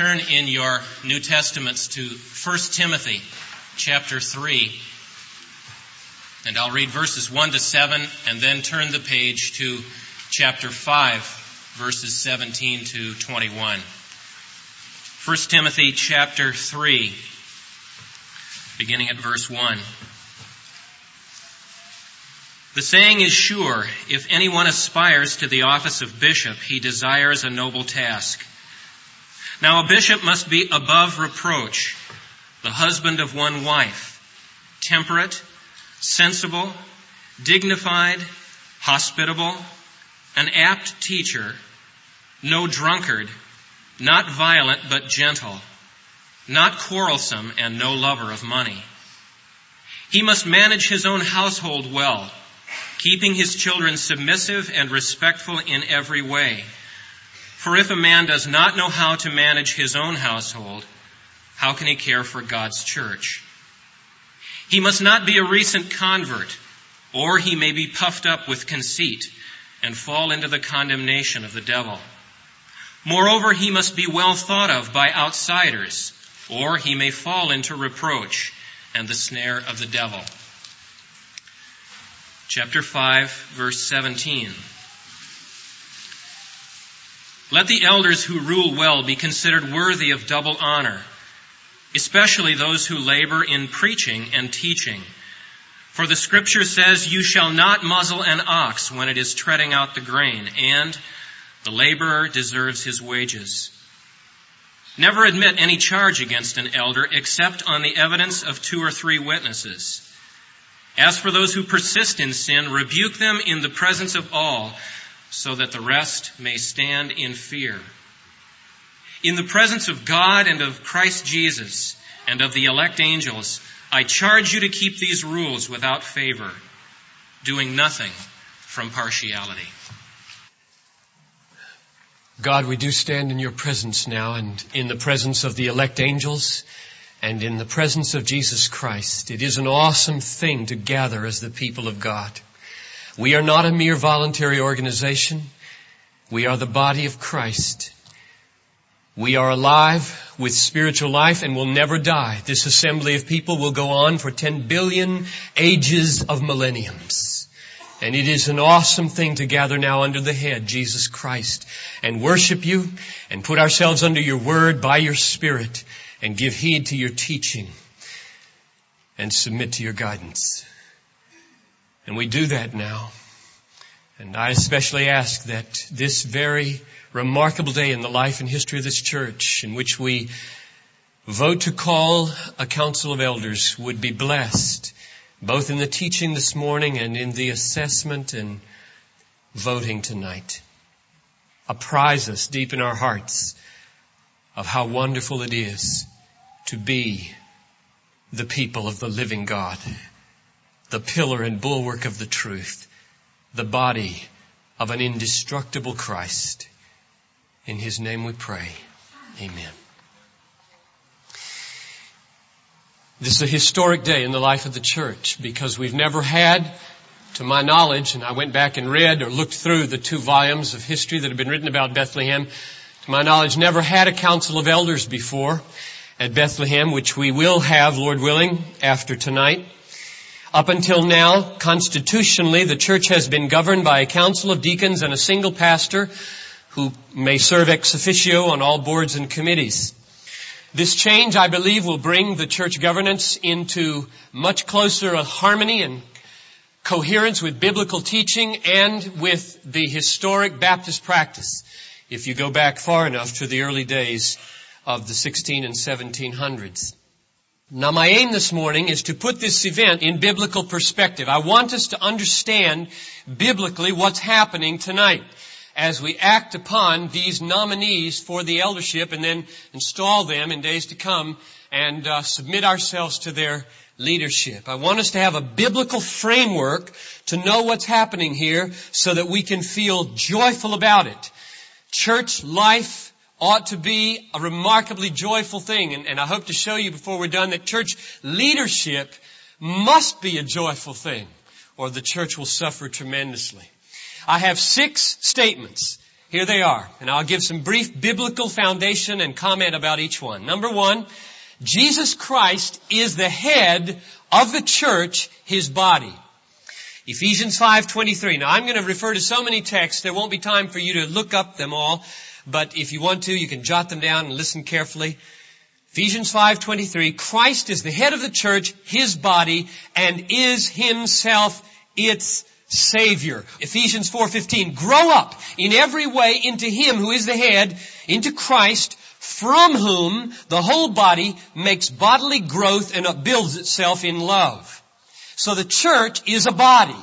turn in your New Testaments to 1 Timothy chapter 3, and I'll read verses 1 to 7, and then turn the page to chapter 5, verses 17 to 21. 1 Timothy chapter 3, beginning at verse 1. The saying is sure, if anyone aspires to the office of bishop, he desires a noble task. Now a bishop must be above reproach, the husband of one wife, temperate, sensible, dignified, hospitable, an apt teacher, no drunkard, not violent but gentle, not quarrelsome and no lover of money. He must manage his own household well, keeping his children submissive and respectful in every way. For if a man does not know how to manage his own household, how can he care for God's church? He must not be a recent convert, or he may be puffed up with conceit and fall into the condemnation of the devil. Moreover, he must be well thought of by outsiders, or he may fall into reproach and the snare of the devil. Chapter 5, verse 17. Let the elders who rule well be considered worthy of double honor, especially those who labor in preaching and teaching. For the Scripture says, "You shall not muzzle an ox when it is treading out the grain," and "The laborer deserves his wages." Never admit any charge against an elder except on the evidence of two or three witnesses. As for those who persist in sin, rebuke them in the presence of all, so that the rest may stand in fear. In the presence of God and of Christ Jesus and of the elect angels, I charge you to keep these rules without favor, doing nothing from partiality. God, we do stand in your presence now, and in the presence of the elect angels, and in the presence of Jesus Christ. It is an awesome thing to gather as the people of God. We are not a mere voluntary organization. We are the body of Christ. We are alive with spiritual life and will never die. This assembly of people will go on for 10 billion ages of millenniums. And it is an awesome thing to gather now under the head, Jesus Christ, and worship you and put ourselves under your word by your Spirit and give heed to your teaching and submit to your guidance. And we do that now. And I especially ask that this very remarkable day in the life and history of this church, in which we vote to call a council of elders, would be blessed, both in the teaching this morning and in the assessment and voting tonight. Apprise us deep in our hearts of how wonderful it is to be the people of the living God, the pillar and bulwark of the truth, the body of an indestructible Christ. In his name we pray. Amen. This is a historic day in the life of the church, because we've never had, to my knowledge, and I went back and read or looked through the two volumes of history that have been written about Bethlehem, to my knowledge, never had a council of elders before at Bethlehem, which we will have, Lord willing, after tonight. Up until now, constitutionally, the church has been governed by a council of deacons and a single pastor who may serve ex officio on all boards and committees. This change, I believe, will bring the church governance into much closer harmony and coherence with biblical teaching and with the historic Baptist practice, if you go back far enough to the early days of the 16 and 1700s. Now, my aim this morning is to put this event in biblical perspective. I want us to understand biblically what's happening tonight, as we act upon these nominees for the eldership and then install them in days to come and submit ourselves to their leadership. I want us to have a biblical framework to know what's happening here so that we can feel joyful about it. Church life ought to be a remarkably joyful thing, and I hope to show you before we're done that church leadership must be a joyful thing, or the church will suffer tremendously. I have 6 statements Here they are, and I'll give some brief biblical foundation and comment about each one. Number one, Jesus Christ is the head of the church, his body. Ephesians 5:23. Now, I'm going to refer to so many texts, there won't be time for you to look up them all, but if you want to, you can jot them down and listen carefully. Ephesians 5:23, Christ is the head of the church, his body, and is himself its Savior. Ephesians 4:15, grow up in every way into him who is the head, into Christ, from whom the whole body makes bodily growth and upbuilds itself in love. So the church is a body,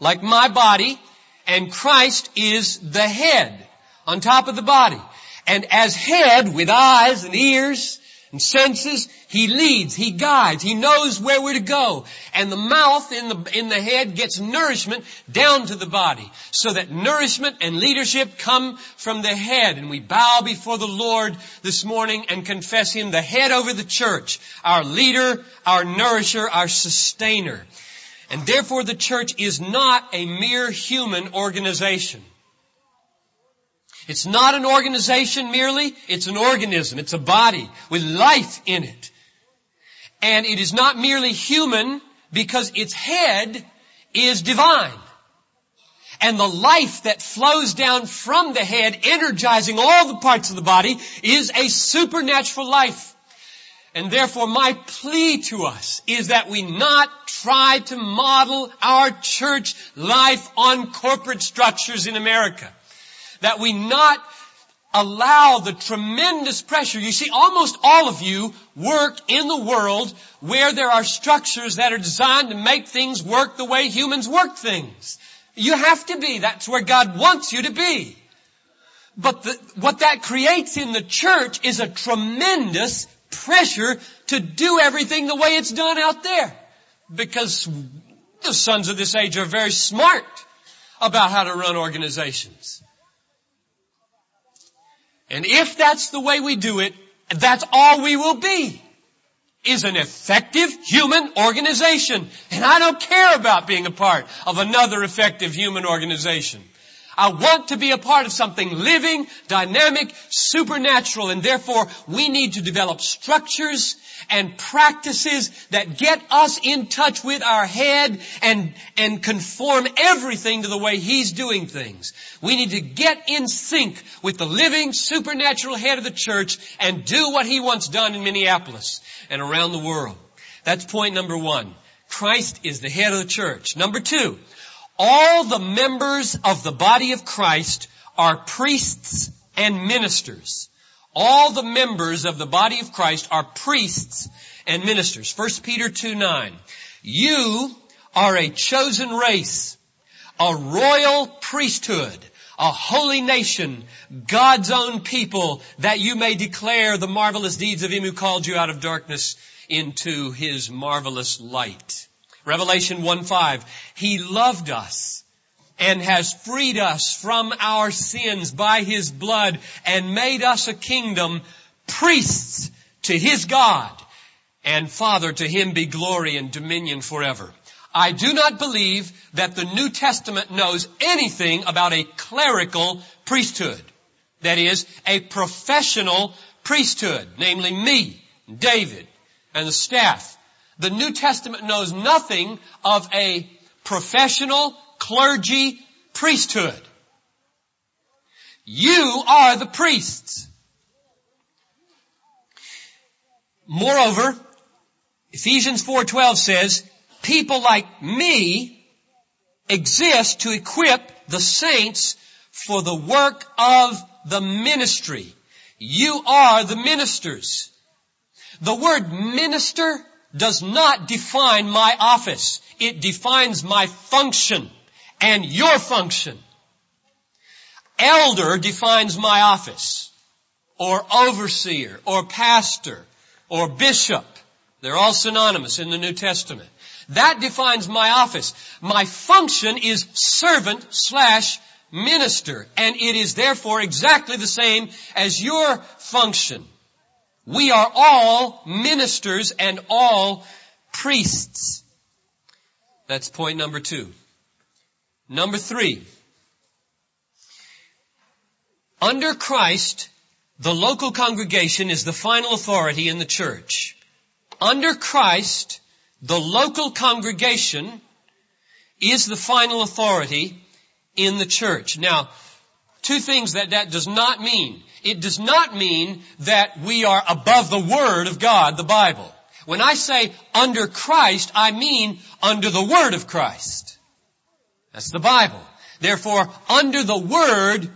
like my body, and Christ is the head on top of the body. And as head with eyes and ears and senses, he leads, he guides, he knows where we're to go. And the mouth in the head gets nourishment down to the body, so that nourishment and leadership come from the head. And we bow before the Lord this morning and confess him the head over the church, our leader, our nourisher, our sustainer. And therefore the church is not a mere human organization. It's not an organization merely, it's an organism, it's a body with life in it. And it is not merely human because its head is divine. And the life that flows down from the head, energizing all the parts of the body, is a supernatural life. And therefore my plea to us is that we not try to model our church life on corporate structures in America. That we not allow the tremendous pressure. You see, almost all of you work in the world where there are structures that are designed to make things work the way humans work things. You have to be. That's where God wants you to be. But what that creates in the church is a tremendous pressure to do everything the way it's done out there. Because the sons of this age are very smart about how to run organizations. And if that's the way we do it, that's all we will be, is an effective human organization. And I don't care about being a part of another effective human organization. I want to be a part of something living, dynamic, supernatural, and therefore we need to develop structures and practices that get us in touch with our head and conform everything to the way he's doing things. We need to get in sync with the living, supernatural head of the church and do what he wants done in Minneapolis and around the world. That's point number one. Christ is the head of the church. Number two, all the members of the body of Christ are priests and ministers. All the members of the body of Christ are priests and ministers. 1 Peter 2:9. You are a chosen race, a royal priesthood, a holy nation, God's own people, that you may declare the marvelous deeds of him who called you out of darkness into his marvelous light. Revelation 1:5, he loved us and has freed us from our sins by his blood and made us a kingdom, priests to his God and Father. To him be glory and dominion forever. I do not believe that the New Testament knows anything about a clerical priesthood. That is, a professional priesthood, namely me, David, and the staff. The New Testament knows nothing of a professional clergy priesthood. You are the priests. Moreover, Ephesians 4:12 says, people like me exist to equip the saints for the work of the ministry. You are the ministers. The word minister does not define my office. It defines my function and your function. Elder defines my office, or overseer, or pastor, or bishop. They're all synonymous in the New Testament. That defines my office. My function is servant/minister, and it is therefore exactly the same as your function. We are all ministers and all priests. That's point number two. Number three, Under Christ, the local congregation is the final authority in the church. Under Christ, the local congregation is the final authority in the church. Now, two things that does not mean. It does not mean that we are above the Word of God, the Bible. When I say under Christ, I mean under the Word of Christ. That's the Bible. Therefore, under the Word,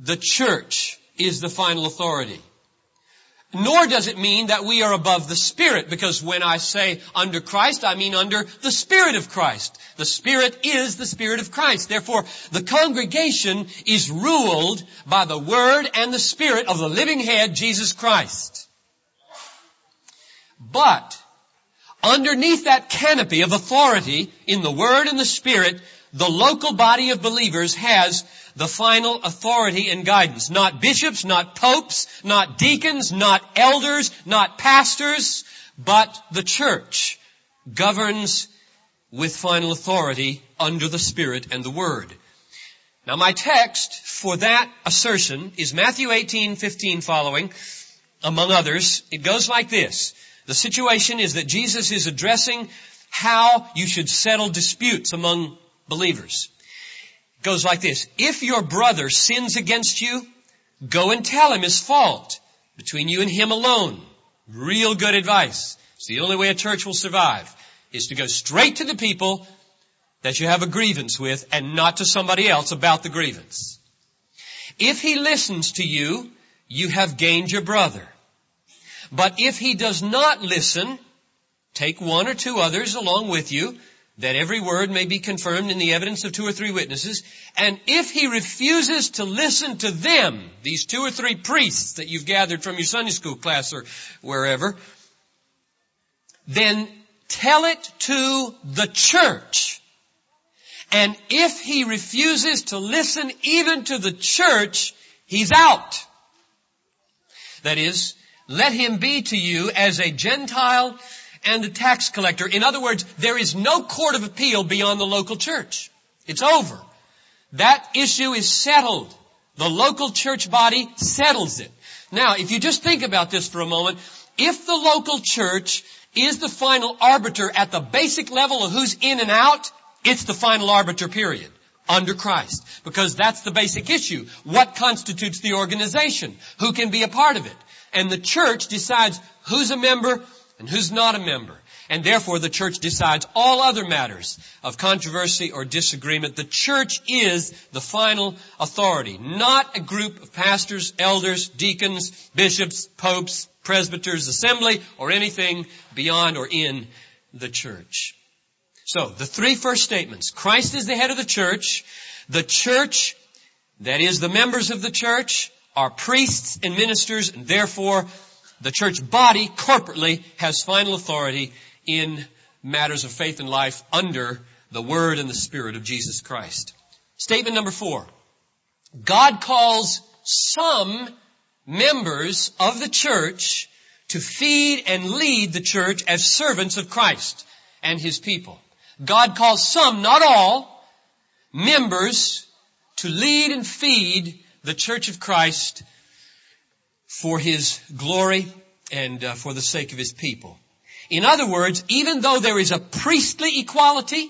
the church is the final authority. Nor does it mean that we are above the Spirit, because when I say under Christ, I mean under the Spirit of Christ. The Spirit is the Spirit of Christ. Therefore, the congregation is ruled by the Word and the Spirit of the living head, Jesus Christ. But underneath that canopy of authority in the Word and the Spirit, the local body of believers has the final authority and guidance. Not bishops, not popes, not deacons, not elders, not pastors, but the church governs with final authority under the Spirit and the Word. Now my text for that assertion is Matthew 18:15 following, among others. It goes like this. The situation is that Jesus is addressing how you should settle disputes among believers. Goes like this. If your brother sins against you, go and tell him his fault between you and him alone. Real good advice. It's the only way a church will survive, is to go straight to the people that you have a grievance with and not to somebody else about the grievance. If he listens to you, you have gained your brother. But if he does not listen, take one or two others along with you, that every word may be confirmed in the evidence of two or three witnesses. And if he refuses to listen to them, these two or three priests that you've gathered from your Sunday school class or wherever, then tell it to the church. And if he refuses to listen even to the church, he's out. That is, let him be to you as a Gentile and a tax collector. In other words, there is no court of appeal beyond the local church. It's over. That issue is settled. The local church body settles it. Now, if you just think about this for a moment, if the local church is the final arbiter at the basic level of who's in and out, it's the final arbiter, period, under Christ. Because that's the basic issue. What constitutes the organization? Who can be a part of it? And the church decides who's a member and who's not a member. And therefore, the church decides all other matters of controversy or disagreement. The church is the final authority, not a group of pastors, elders, deacons, bishops, popes, presbyters, assembly, or anything beyond or in the church. So, the three first statements. Christ is the head of the church. The church, that is, the members of the church, are priests and ministers, and therefore the church body corporately has final authority in matters of faith and life under the Word and the Spirit of Jesus Christ. Statement number 4. God calls some members of the church to feed and lead the church as servants of Christ and His people. God calls some, not all, members to lead and feed the church of Christ for His glory and for the sake of His people. In other words, even though there is a priestly equality,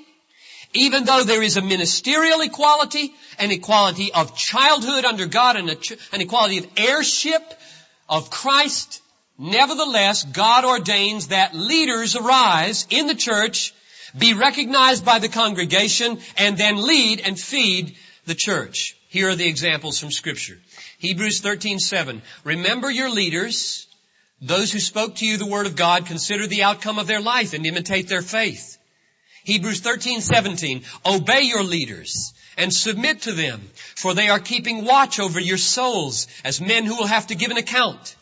even though there is a ministerial equality, an equality of childhood under God and an equality of heirship of Christ, nevertheless, God ordains that leaders arise in the church, be recognized by the congregation, and then lead and feed the church. Here are the examples from Scripture. Hebrews 13:7. Remember your leaders, those who spoke to you the word of God, consider the outcome of their life and imitate their faith. Hebrews 13:17. Obey your leaders and submit to them, for they are keeping watch over your souls as men who will have to give an account.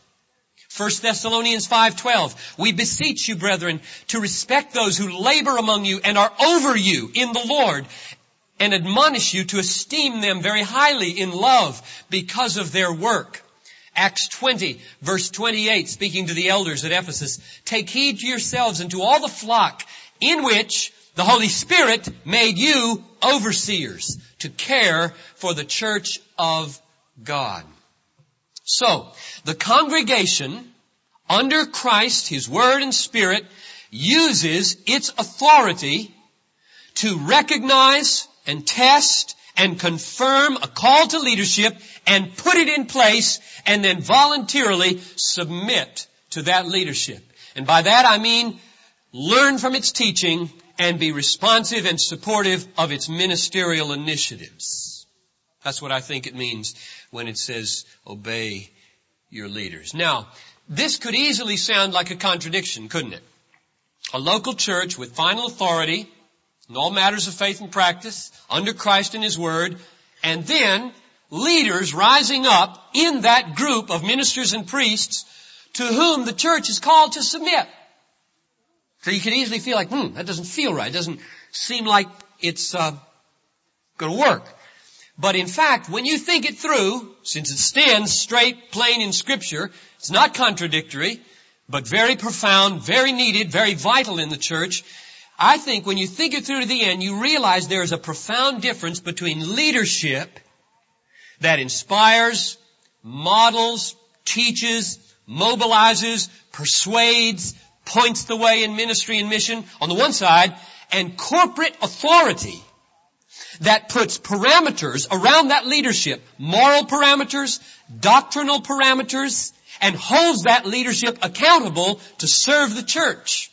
1 Thessalonians 5:12. We beseech you, brethren, to respect those who labor among you and are over you in the Lord, and admonish you to esteem them very highly in love because of their work. Acts 20:28, speaking to the elders at Ephesus, take heed to yourselves and to all the flock in which the Holy Spirit made you overseers to care for the church of God. So, the congregation, under Christ, His Word and Spirit, uses its authority to recognize and test and confirm a call to leadership and put it in place and then voluntarily submit to that leadership. And by that I mean learn from its teaching and be responsive and supportive of its ministerial initiatives. That's what I think it means when it says obey your leaders. Now, this could easily sound like a contradiction, couldn't it? A local church with final authority in all matters of faith and practice, under Christ and His Word, and then leaders rising up in that group of ministers and priests to whom the church is called to submit. So you can easily feel like, that doesn't feel right. It doesn't seem like it's going to work. But in fact, when you think it through, since it stands straight, plain in Scripture, it's not contradictory, but very profound, very needed, very vital in the church. I think when you think it through to the end, you realize there is a profound difference between leadership that inspires, models, teaches, mobilizes, persuades, points the way in ministry and mission on the one side, and corporate authority that puts parameters around that leadership, moral parameters, doctrinal parameters, and holds that leadership accountable to serve the church.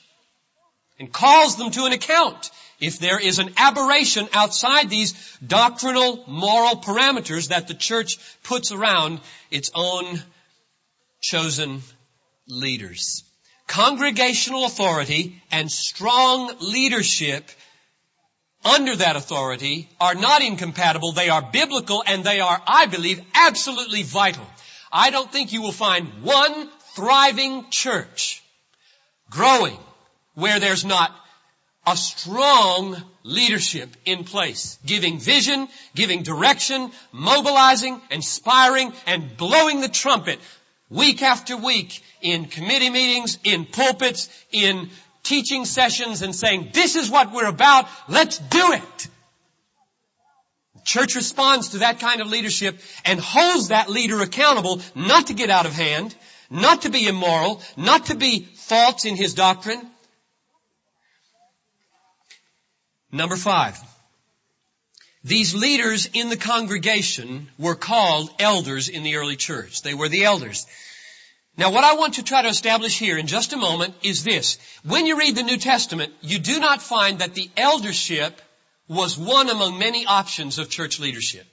And calls them to an account if there is an aberration outside these doctrinal, moral parameters that the church puts around its own chosen leaders. Congregational authority and strong leadership under that authority are not incompatible. They are biblical and they are, I believe, absolutely vital. I don't think you will find one thriving church growing where there's not a strong leadership in place, giving vision, giving direction, mobilizing, inspiring, and blowing the trumpet week after week in committee meetings, in pulpits, in teaching sessions, and saying, this is what we're about, let's do it. The church responds to that kind of leadership and holds that leader accountable not to get out of hand, not to be immoral, not to be false in his doctrine. Number 5, these leaders in the congregation were called elders in the early church. They were the elders. Now, what I want to try to establish here in just a moment is this. When you read the New Testament, you do not find that the eldership was one among many options of church leadership.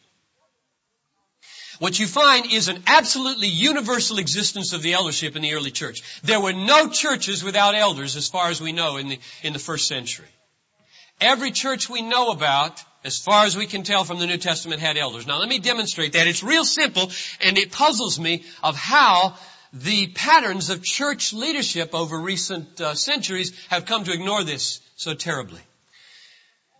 What you find is an absolutely universal existence of the eldership in the early church. There were no churches without elders, as far as we know, in the first century. Every church we know about, as far as we can tell from the New Testament, had elders. Now, let me demonstrate that. It's real simple, and it puzzles me of how the patterns of church leadership over recent centuries have come to ignore this so terribly.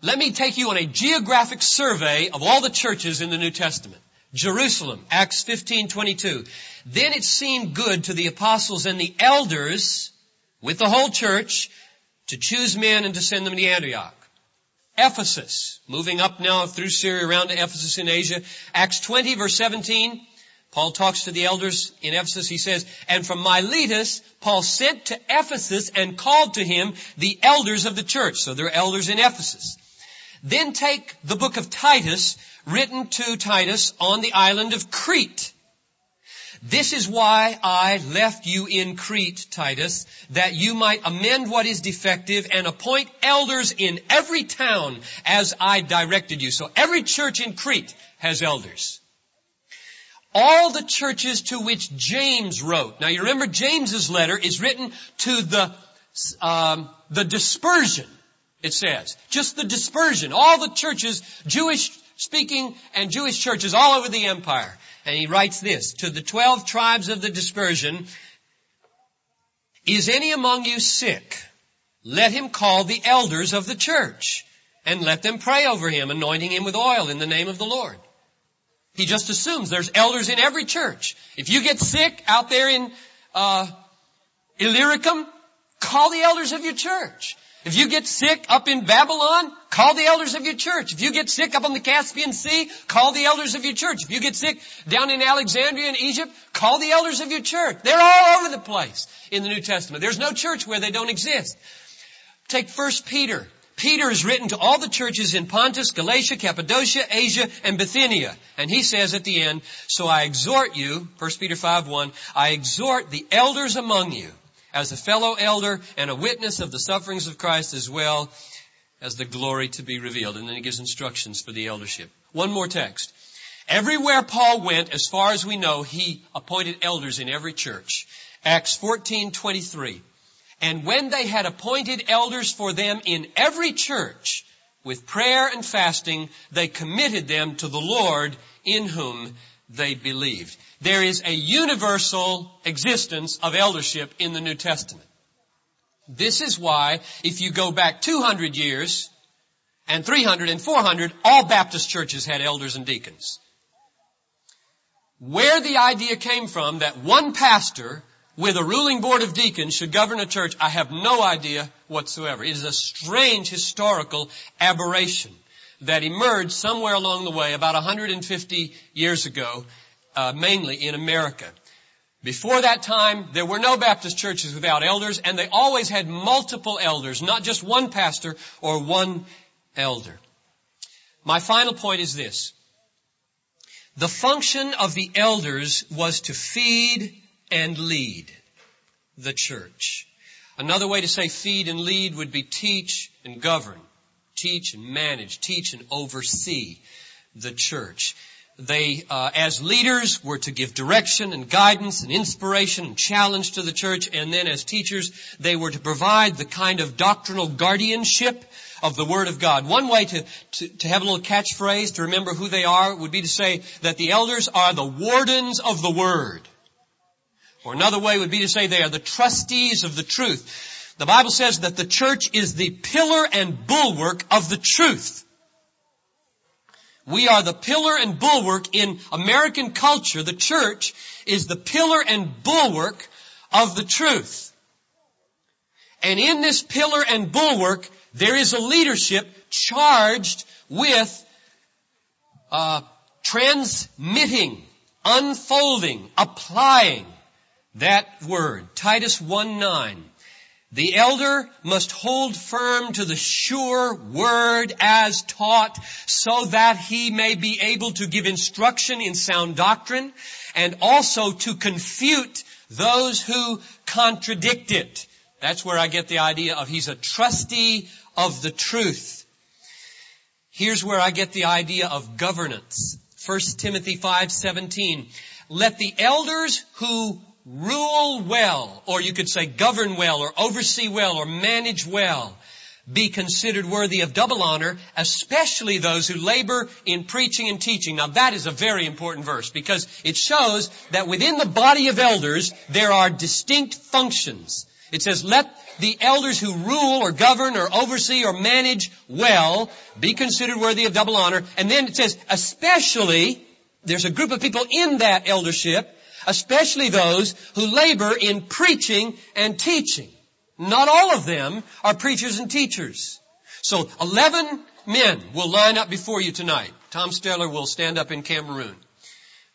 Let me take you on a geographic survey of all the churches in the New Testament. Jerusalem, Acts 15:22. Then it seemed good to the apostles and the elders, with the whole church, to choose men and to send them to Antioch. Ephesus, moving up now through Syria around to Ephesus in Asia. Acts 20, verse 17, Paul talks to the elders in Ephesus. He says, and from Miletus, Paul sent to Ephesus and called to him the elders of the church. So there are elders in Ephesus. Then take the book of Titus, written to Titus on the island of Crete. This is why I left you in Crete, Titus, that you might amend what is defective and appoint elders in every town as I directed you. So every church in Crete has elders. All the churches to which James wrote. Now you remember James's letter is written to the dispersion, it says. Just the dispersion. All the churches, Jewish speaking and Jewish churches all over the empire. And he writes this, to the 12 tribes of the dispersion, is any among you sick? Let him call the elders of the church and let them pray over him, anointing him with oil in the name of the Lord. He just assumes there's elders in every church. If you get sick out there in Illyricum, call the elders of your church. If you get sick up in Babylon, call the elders of your church. If you get sick up on the Caspian Sea, call the elders of your church. If you get sick down in Alexandria in Egypt, call the elders of your church. They're all over the place in the New Testament. There's no church where they don't exist. Take 1 Peter. Peter is written to all the churches in Pontus, Galatia, Cappadocia, Asia, and Bithynia. And he says at the end, so I exhort you, 1 Peter 5:1, I exhort the elders among you, as a fellow elder and a witness of the sufferings of Christ, as well as the glory to be revealed. And then he gives instructions for the eldership. One more text. Everywhere Paul went, as far as we know, he appointed elders in every church. Acts 14:23. And when they had appointed elders for them in every church, with prayer and fasting, they committed them to the Lord in whom they believed. There is a universal existence of eldership in the New Testament. This is why if you go back 200 years and 300 and 400, all Baptist churches had elders and deacons. Where the idea came from that one pastor with a ruling board of deacons should govern a church, I have no idea whatsoever. It is a strange historical aberration that emerged somewhere along the way about 150 years ago, mainly in America. Before that time, there were no Baptist churches without elders, and they always had multiple elders, not just one pastor or one elder. My final point is this. The function of the elders was to feed and lead the church. Another way to say feed and lead would be teach and govern. Teach and manage, teach and oversee the church. They, as leaders, were to give direction and guidance and inspiration and challenge to the church. And then as teachers, they were to provide the kind of doctrinal guardianship of the Word of God. One way to have a little catchphrase to remember who they are would be to say that the elders are the wardens of the Word. Or another way would be to say they are the trustees of the truth. The Bible says that the church is the pillar and bulwark of the truth. We are the pillar and bulwark in American culture. The church is the pillar and bulwark of the truth. And in this pillar and bulwark, there is a leadership charged with transmitting, unfolding, applying that word. Titus 1:9. The elder must hold firm to the sure word as taught, so that he may be able to give instruction in sound doctrine and also to confute those who contradict it. That's where I get the idea of he's a trustee of the truth. Here's where I get the idea of governance. 1 Timothy 5:17. Let the elders who rule well, or you could say govern well, or oversee well, or manage well, be considered worthy of double honor, especially those who labor in preaching and teaching. Now that is a very important verse, because it shows that within the body of elders, there are distinct functions. It says, let the elders who rule or govern or oversee or manage well be considered worthy of double honor. And then it says, especially, there's a group of people in that eldership, especially those who labor in preaching and teaching. Not all of them are preachers and teachers. So 11 men will line up before you tonight. Tom Steller will stand up in Cameroon.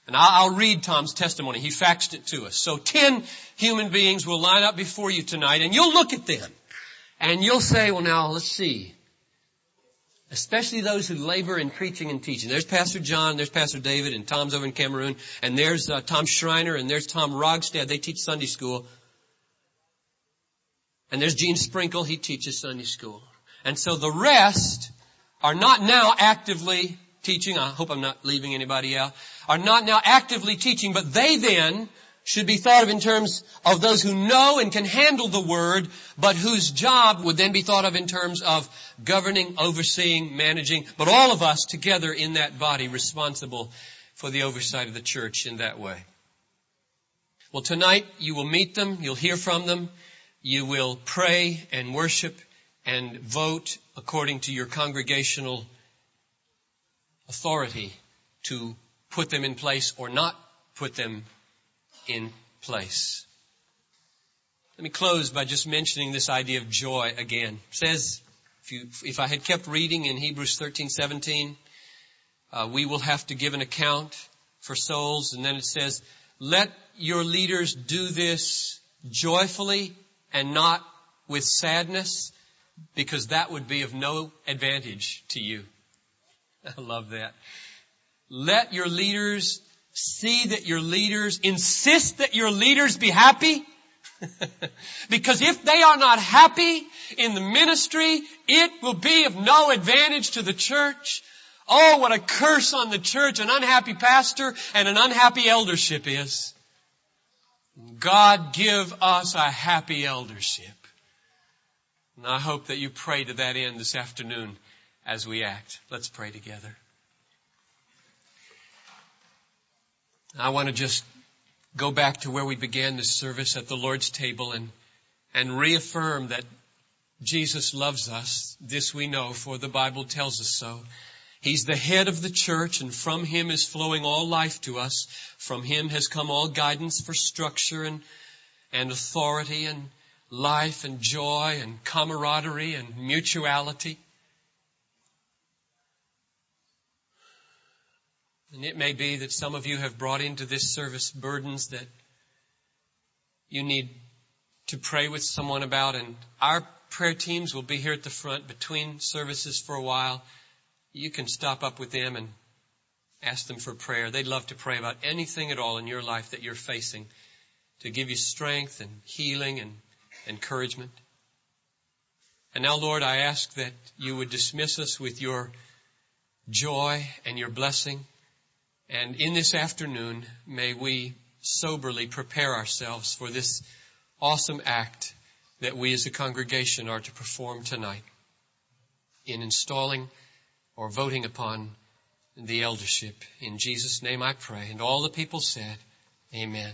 And I'll read Tom's testimony. He faxed it to us. So 10 human beings will line up before you tonight, and you'll look at them. And you'll say, well, now, let's see. Especially those who labor in preaching and teaching. There's Pastor John, there's Pastor David, and Tom's over in Cameroon, and there's Tom Schreiner, and there's Tom Rogstad. They teach Sunday school. And there's Gene Sprinkle. He teaches Sunday school. And so the rest are not now actively teaching. I hope I'm not leaving anybody out. Are not now actively teaching, but they then should be thought of in terms of those who know and can handle the word, but whose job would then be thought of in terms of governing, overseeing, managing, but all of us together in that body responsible for the oversight of the church in that way. Well, tonight you will meet them, you'll hear from them, you will pray and worship and vote according to your congregational authority to put them in place or not put them in place. Let me close by just mentioning this idea of joy again. It says, if I had kept reading in Hebrews 13:17, we will have to give an account for souls. And then it says, let your leaders do this joyfully and not with sadness, because that would be of no advantage to you. I love that. Let your leaders see that your leaders insist that your leaders be happy. Because if they are not happy in the ministry, it will be of no advantage to the church. Oh, what a curse on the church an unhappy pastor and an unhappy eldership is. God give us a happy eldership. And I hope that you pray to that end this afternoon as we act. Let's pray together. I want to just go back to where we began this service at the Lord's table and reaffirm that Jesus loves us. This we know, for the Bible tells us so. He's the head of the church, and from Him is flowing all life to us. From Him has come all guidance for structure and authority and life and joy and camaraderie and mutuality. And it may be that some of you have brought into this service burdens that you need to pray with someone about. And our prayer teams will be here at the front between services for a while. You can stop up with them and ask them for prayer. They'd love to pray about anything at all in your life that you're facing, to give you strength and healing and encouragement. And now, Lord, I ask that you would dismiss us with your joy and your blessing. And in this afternoon, may we soberly prepare ourselves for this awesome act that we as a congregation are to perform tonight in installing or voting upon the eldership. In Jesus' name I pray. And all the people said, Amen.